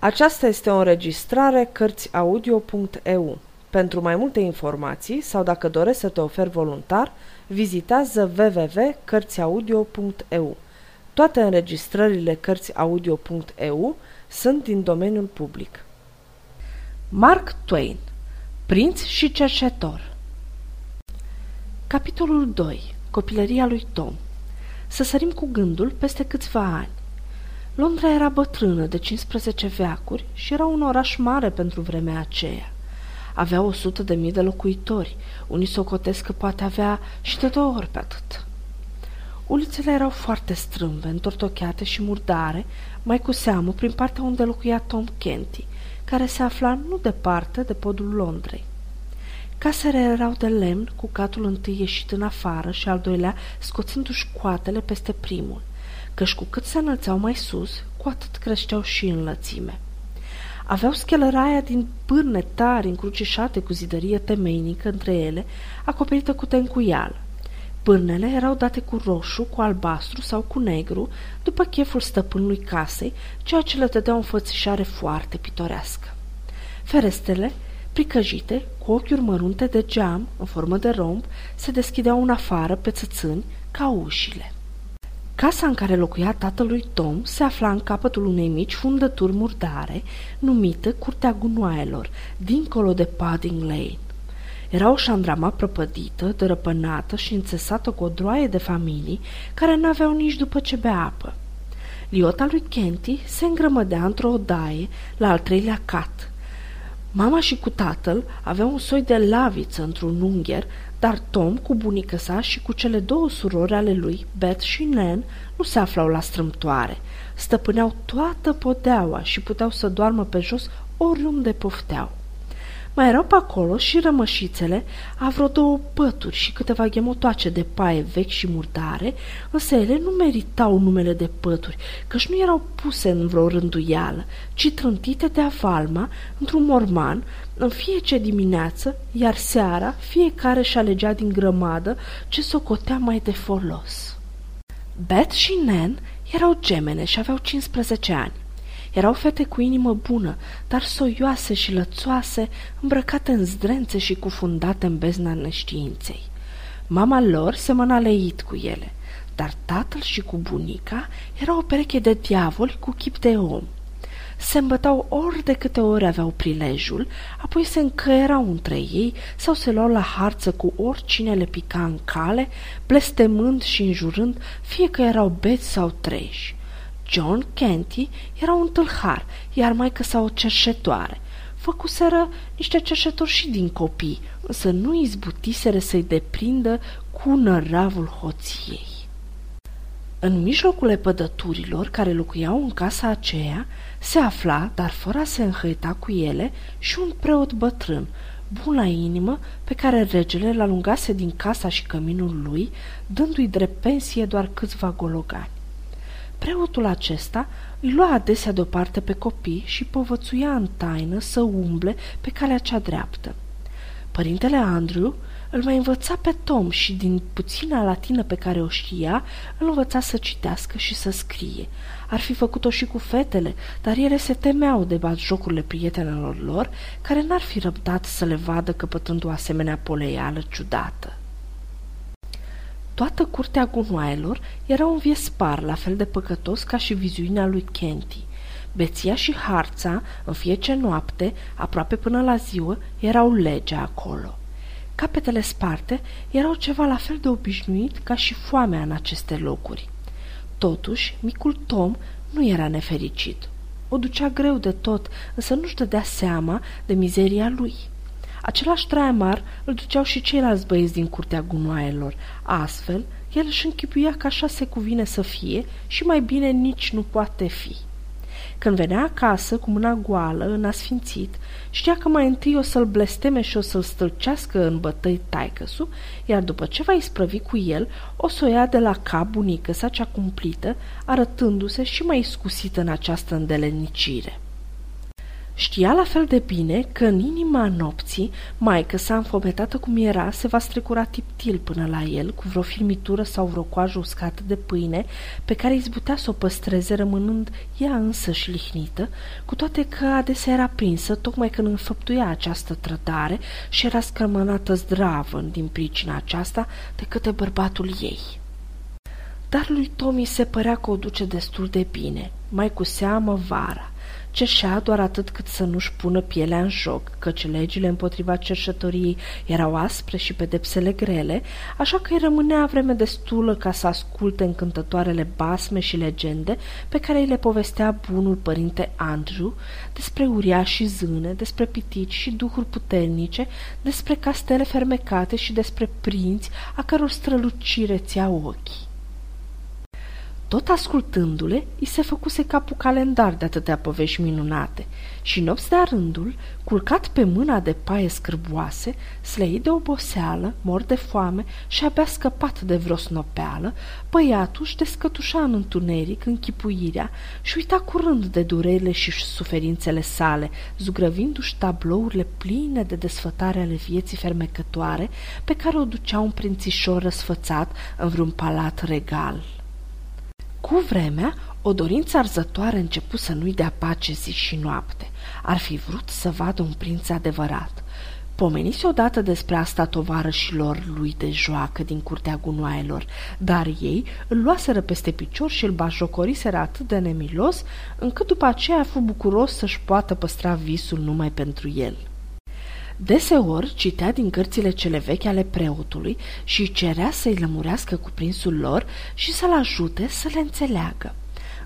Aceasta este o înregistrare Cărțiaudio.eu. Pentru mai multe informații sau dacă dorești să te oferi voluntar, vizitează www.cărțiaudio.eu. Toate înregistrările Cărțiaudio.eu sunt din domeniul public. Mark Twain, prinț și cerșetor. Capitolul 2. Copilăria lui Tom. Să sărim cu gândul peste câțiva ani. Londra era bătrână de 15 veacuri și era un oraș mare pentru vremea aceea. Avea 100.000 de locuitori, unii socotesc că poate avea și de două ori pe atât. Ulițele erau foarte strâmbe, întortocheate și murdare, mai cu seamă prin partea unde locuia Tom Kenti, care se afla nu departe de podul Londrei. Casele erau de lemn, cu catul întâi ieșit în afară și al doilea scoțându-și coatele peste primul, căci cu cât se înălțau mai sus, cu atât creșteau și în lățime. Aveau schelăraia din pârne tari încrucișate cu zidărie temeinică între ele, acoperită cu tencuială. Pârnele erau date cu roșu, cu albastru sau cu negru, după cheful stăpânului casei, ceea ce le dădea o înfățișare foarte pitorească. Ferestrele, pricăjite, cu ochiuri mărunte de geam, în formă de romb, se deschideau în afară pe țățâni ca ușile. Casa în care locuia tatălui Tom se afla în capătul unei mici fundături murdare, numită Curtea Gunoaielor, dincolo de Padding Lane. Era o șandrama prăpădită, dărăpânată și înțesată cu o droaie de familii care n-aveau nici după ce bea apă. Liota lui Kenti se îngrămădea într-o odaie la al treilea cat. Mama și cu tatăl aveau un soi de laviță într-un ungher, dar Tom, cu bunica sa și cu cele două surori ale lui, Beth și Nan, nu se aflau la strâmtoare. Stăpâneau toată podeaua și puteau să doarmă pe jos oriunde pofteau. Mai erau pe acolo și rămășițele a vreo două pături și câteva ghemotoace de paie vechi și murdare, însă ele nu meritau numele de pături, căci nu erau puse în vreo rânduială, ci trântite de-a valma într-un morman în fiecare dimineață, iar seara fiecare și alegea din grămadă ce socotea mai de folos. Beth și Nan erau gemene și aveau 15 ani. Erau fete cu inimă bună, dar soioase și lățoase, îmbrăcate în zdrențe și cufundate în bezna neștiinței. Mama lor semăna leit cu ele, dar tatăl și cu bunica erau o pereche de diavoli cu chip de om. Se îmbătau ori de câte ori aveau prilejul, apoi se încăierau între ei sau se luau la harță cu oricine le pica în cale, blestemând și înjurând, fie că erau beți sau treji. John Canty era un tâlhar, iar maică sa o cerșetoare. Făcuseră niște cerșetori și din copii, însă nu izbutiseră să-i deprindă cu năravul hoției. În mijlocul lepădăturilor care locuiau în casa aceea, se afla, dar fără a se înhăita cu ele, și un preot bătrân, bun la inimă, pe care regele l-alungase din casa și căminul lui, dându-i drept pensie doar câțiva gologani. Preotul acesta îi lua adesea deoparte pe copii și povățuia în taină să umble pe calea cea dreaptă. Părintele Andrew îl mai învăța pe Tom și, din puțina latină pe care o știa, îl învăța să citească și să scrie. Ar fi făcut-o și cu fetele, dar ele se temeau de batjocurile prietenelor lor, care n-ar fi răbdat să le vadă căpătând o asemenea poleială ciudată. Toată Curtea Gunoaielor era un viespar la fel de păcătos ca și viziunea lui Kenti. Beția și harța, în fiecare noapte, aproape până la ziua, erau legea acolo. Capetele sparte erau ceva la fel de obișnuit ca și foamea în aceste locuri. Totuși, micul Tom nu era nefericit. O ducea greu de tot, însă nu-și dădea seama de mizeria lui. Același trai amar îl duceau și ceilalți băieți din Curtea Gunoaielor, astfel el își închipuia că așa se cuvine să fie și mai bine nici nu poate fi. Când venea acasă cu mâna goală, înasfințit, știa că mai întâi o să-l blesteme și o să-l stâlcească în bătăi taicăsu, iar după ce va isprăvi cu el, o să o ia de la cap bunică sa cea cumplită, arătându-se și mai iscusită în această îndeletnicire. Știa la fel de bine că în inima nopții maică sa, înfometată cum era, se va strecura tiptil până la el cu vreo firmitură sau vreo coajă uscată de pâine pe care izbutea să o păstreze, rămânând ea însă și lihnită, cu toate că adesea era prinsă tocmai când înfăptuia această trădare și era scămănată zdravă din pricina aceasta de către bărbatul ei. Dar lui Tommy se părea că o duce destul de bine, mai cu seamă vara. Ceșea doar atât cât să nu-și pună pielea în joc, căci legile împotriva cerșătoriei erau aspre și pedepsele grele, așa că îi rămânea vreme destulă ca să asculte încântătoarele basme și legende pe care îi le povestea bunul părinte Andrew despre uriași și zâne, despre pitici și duhuri puternice, despre castele fermecate și despre prinți a căror strălucire ția ochii. Tot ascultându-le, i se făcuse capul calendar de atâtea povești minunate și nopți de-a rândul, culcat pe mâna de paie scârboase, slăit de oboseală, mor de foame și abia scăpat de vreo snopeală, băiatul își descătușa în întuneric închipuirea și uita curând de durerile și suferințele sale, zugrăvindu-și tablourile pline de desfătare ale vieții fermecătoare pe care o ducea un prințișor răsfățat în vreun palat regal. Cu vremea, o dorință arzătoare începu să nu-i dea pace zi și noapte. Ar fi vrut să vadă un prinț adevărat. Pomenise odată despre asta tovarășilor lui de joacă din Curtea Gunoaielor, dar ei îl luaseră peste picior și îl bajocoriseră atât de nemilos, încât după aceea fu bucuros să-și poată păstra visul numai pentru el. Deseori citea din cărțile cele vechi ale preotului și cerea să-i lămurească cuprinsul lor și să-l ajute să le înțeleagă.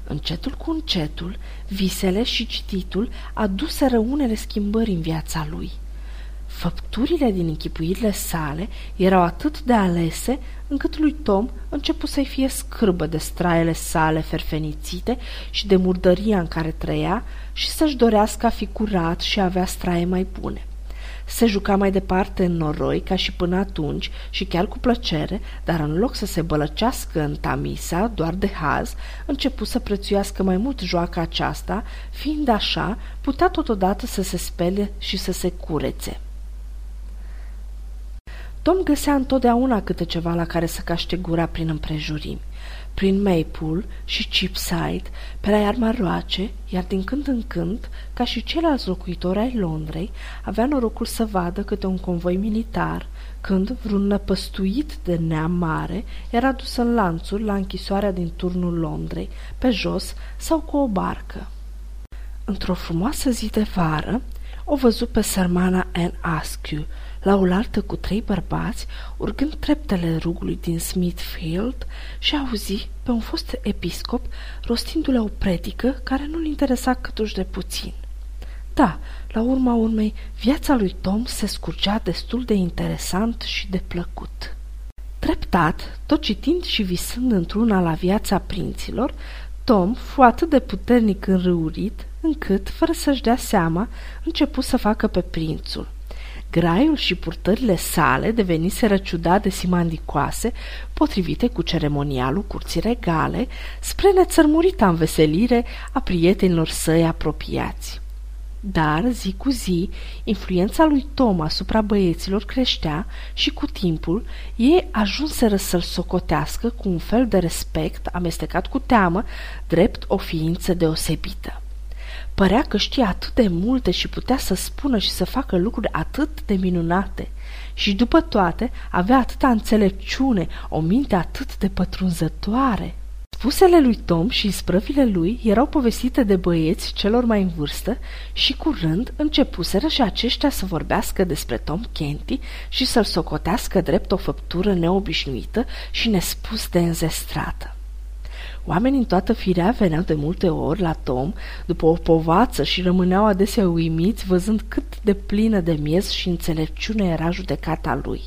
Încetul cu încetul, visele și cititul aduseră unele schimbări în viața lui. Făpturile din închipuirile sale erau atât de alese încât lui Tom începu să-i fie scârbă de straiele sale ferfenițite și de murdăria în care trăia și să-și dorească a fi curat și a avea straie mai bune. Se juca mai departe în noroi ca și până atunci și chiar cu plăcere, dar în loc să se bălăcească în tamisa doar de haz, începu să prețuiască mai mult joaca aceasta, fiind așa, putea totodată să se spele și să se curețe. Tom găsea întotdeauna câte ceva la care să caște gura prin împrejurimi. Prin Maple și Chipside, pe la iarmaroace, iar din când în când, ca și ceilalți locuitori ai Londrei, avea norocul să vadă câte un convoi militar, când vreun năpăstuit de neam mare era dus în lanțuri la închisoarea din turnul Londrei, pe jos sau cu o barcă. Într-o frumoasă zi de vară, o văzut pe sărmana Anne Askew, la oaltă cu trei bărbați, urcând treptele rugului din Smithfield, și auzi pe un fost episcop rostindu-le o predică care nu-l interesa câtuși de puțin. Da, la urma urmei, viața lui Tom se scurgea destul de interesant și de plăcut. Treptat, tot citind și visând într-una la viața prinților, Tom fu atât de puternic înrăurit, încât, fără să-și dea seama, începu să facă pe prințul. Graiul și purtările sale deveniseră ciudat de simandicoase, potrivite cu ceremonialul curții regale, spre nețărmurita înveselire a prietenilor săi apropiați. Dar, zi cu zi, influența lui Tom asupra băieților creștea și, cu timpul, ei ajunseră să-l socotească cu un fel de respect amestecat cu teamă, drept o ființă deosebită. Părea că știa atât de multe și putea să spună și să facă lucruri atât de minunate și, după toate, avea atâta înțelepciune, o minte atât de pătrunzătoare. Spusele lui Tom și isprăvile lui erau povestite de băieți celor mai în vârstă și, curând, începuseră și aceștia să vorbească despre Tom Kenti și să-l socotească drept o făptură neobișnuită și nespus de înzestrată. Oamenii în toată firea veneau de multe ori la Tom după o povață și rămâneau adesea uimiți văzând cât de plină de miez și înțelepciune era judecata lui.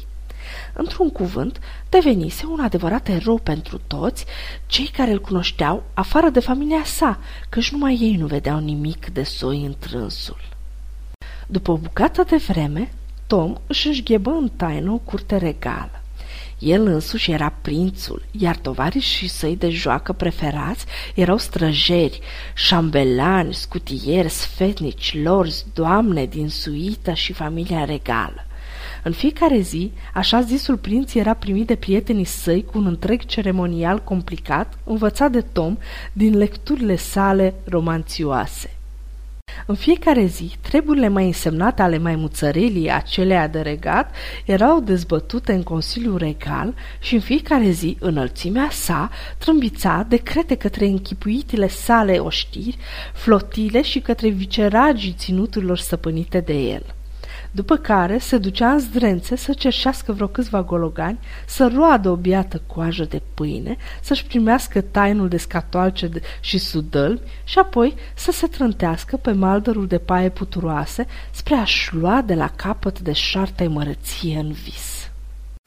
Într-un cuvânt, devenise un adevărat erou pentru toți cei care îl cunoșteau, afară de familia sa, căci numai ei nu vedeau nimic de soi în trânsul. După o bucată de vreme, Tom își înșghebă în taină o curte regală. El însuși era prințul, iar tovarășii săi de joacă preferați erau străjeri, șambelani, scutieri, sfetnici, lorzi, doamne din suită și familia regală. În fiecare zi, așa zisul prinț era primit de prietenii săi cu un întreg ceremonial complicat, învățat de Tom din lecturile sale romanțioase. În fiecare zi, treburile mai însemnate ale maimuțărelii acelea de regat erau dezbătute în Consiliul Regal și în fiecare zi înălțimea sa trâmbița decrete către închipuitile sale oștiri, flotile și către viceragii ținuturilor stăpânite de el. După care se ducea în zdrențe să cerșească vreo câțiva gologani, să roadă o biată coajă de pâine, să-și primească tainul de scatoalce și sudălmi și apoi să se trântească pe maldărul de paie puturoase spre a-și lua de la capăt de șarta-i mărăție în vis.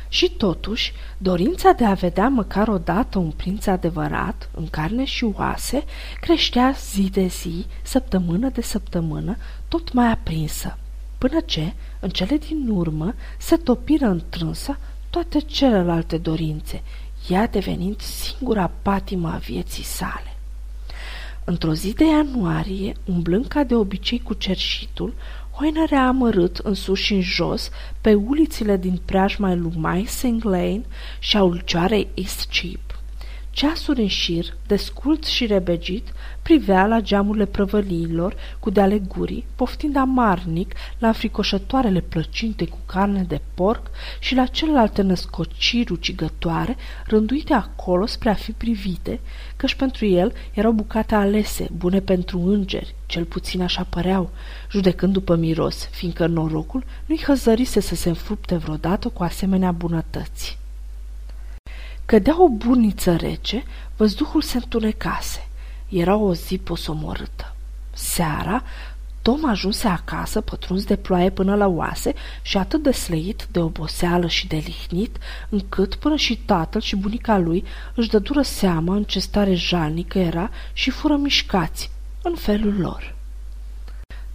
Și totuși, dorința de a vedea măcar odată un prinț adevărat, în carne și oase, creștea zi de zi, săptămână de săptămână, tot mai aprinsă, până ce, în cele din urmă, se topiră întrânsa toate celelalte dorințe, ea devenind singura patimă a vieții sale. Într-o zi de ianuarie, umblând ca de obicei cu cerșitul, hoinărea amărât în sus și în jos pe ulițile din preajma lui Mai Sing Lane și a ulcioarei East Chip. Ceasuri în șir, desculț și rebegit, privea la geamurile prăvăliilor cu de-ale gurii, poftind amarnic la fricoșătoarele plăcinte cu carne de porc și la celelalte născociri ucigătoare rânduite acolo spre a fi privite, căci pentru el erau bucate alese, bune pentru îngeri, cel puțin așa păreau, judecând după miros, fiindcă norocul nu-i hăzărise să se înfrupte vreodată cu asemenea bunătăți. Cădea o burniță rece, văzduhul se întunecase. Era o zi posomorâtă. Seara, Tom ajunse acasă, pătruns de ploaie până la oase și atât de sleit, de oboseală și de lihnit, încât până și tatăl și bunica lui își dădură seama în ce stare jalnică era și fură mișcați, în felul lor.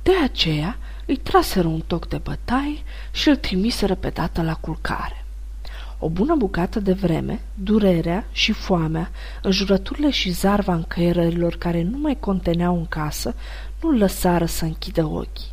De aceea îi traseră un toc de bătaie și îl trimiseră pe dată la culcare. O bună bucată de vreme, durerea și foamea, înjurăturile și zarva încăierărilor care nu mai conteneau în casă, nu-l lăsară să închidă ochii.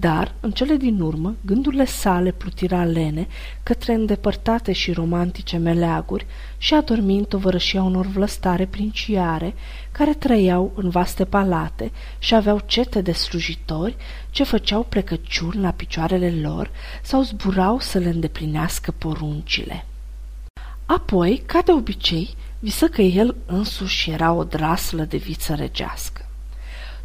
Dar, în cele din urmă, gândurile sale plutira lene către îndepărtate și romantice meleaguri și adormi în tovărășia unor vlăstare princiare care trăiau în vaste palate și aveau cete de slujitori ce făceau plecăciuni la picioarele lor sau zburau să le îndeplinească poruncile. Apoi, ca de obicei, visă că el însuși era o draslă de viță regească.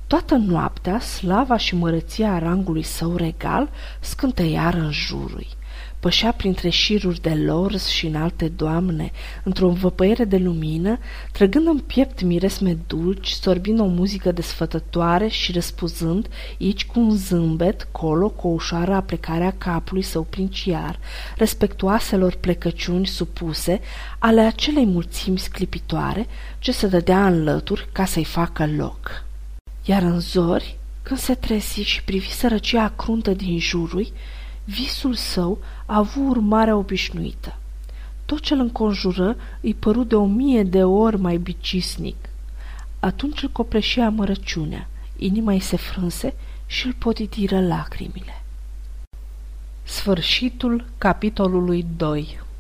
Toată noaptea, slava și mărăția rangului său regal scânteiară în jurul. Pășea printre șiruri de lorzi și înalte doamne, într-o învăpăire de lumină, trăgând în piept miresme dulci, sorbind o muzică desfătătoare și răspuzând, aici cu un zâmbet, colo cu o ușoară aplecare a capului său princiar, respectuoaselor plecăciuni supuse ale acelei mulțimi sclipitoare ce se dădea în lături ca să-i facă loc. Iar în zori, când se trezi și privi sărăcia cruntă din jurul, visul său a avut urmarea obișnuită. Tot ce-l înconjură îi păru de 1000 de ori mai bicisnic. Atunci îl copleșea amărăciunea, inima îi se frânse și îl potitiră lacrimile. Sfârșitul capitolului 2.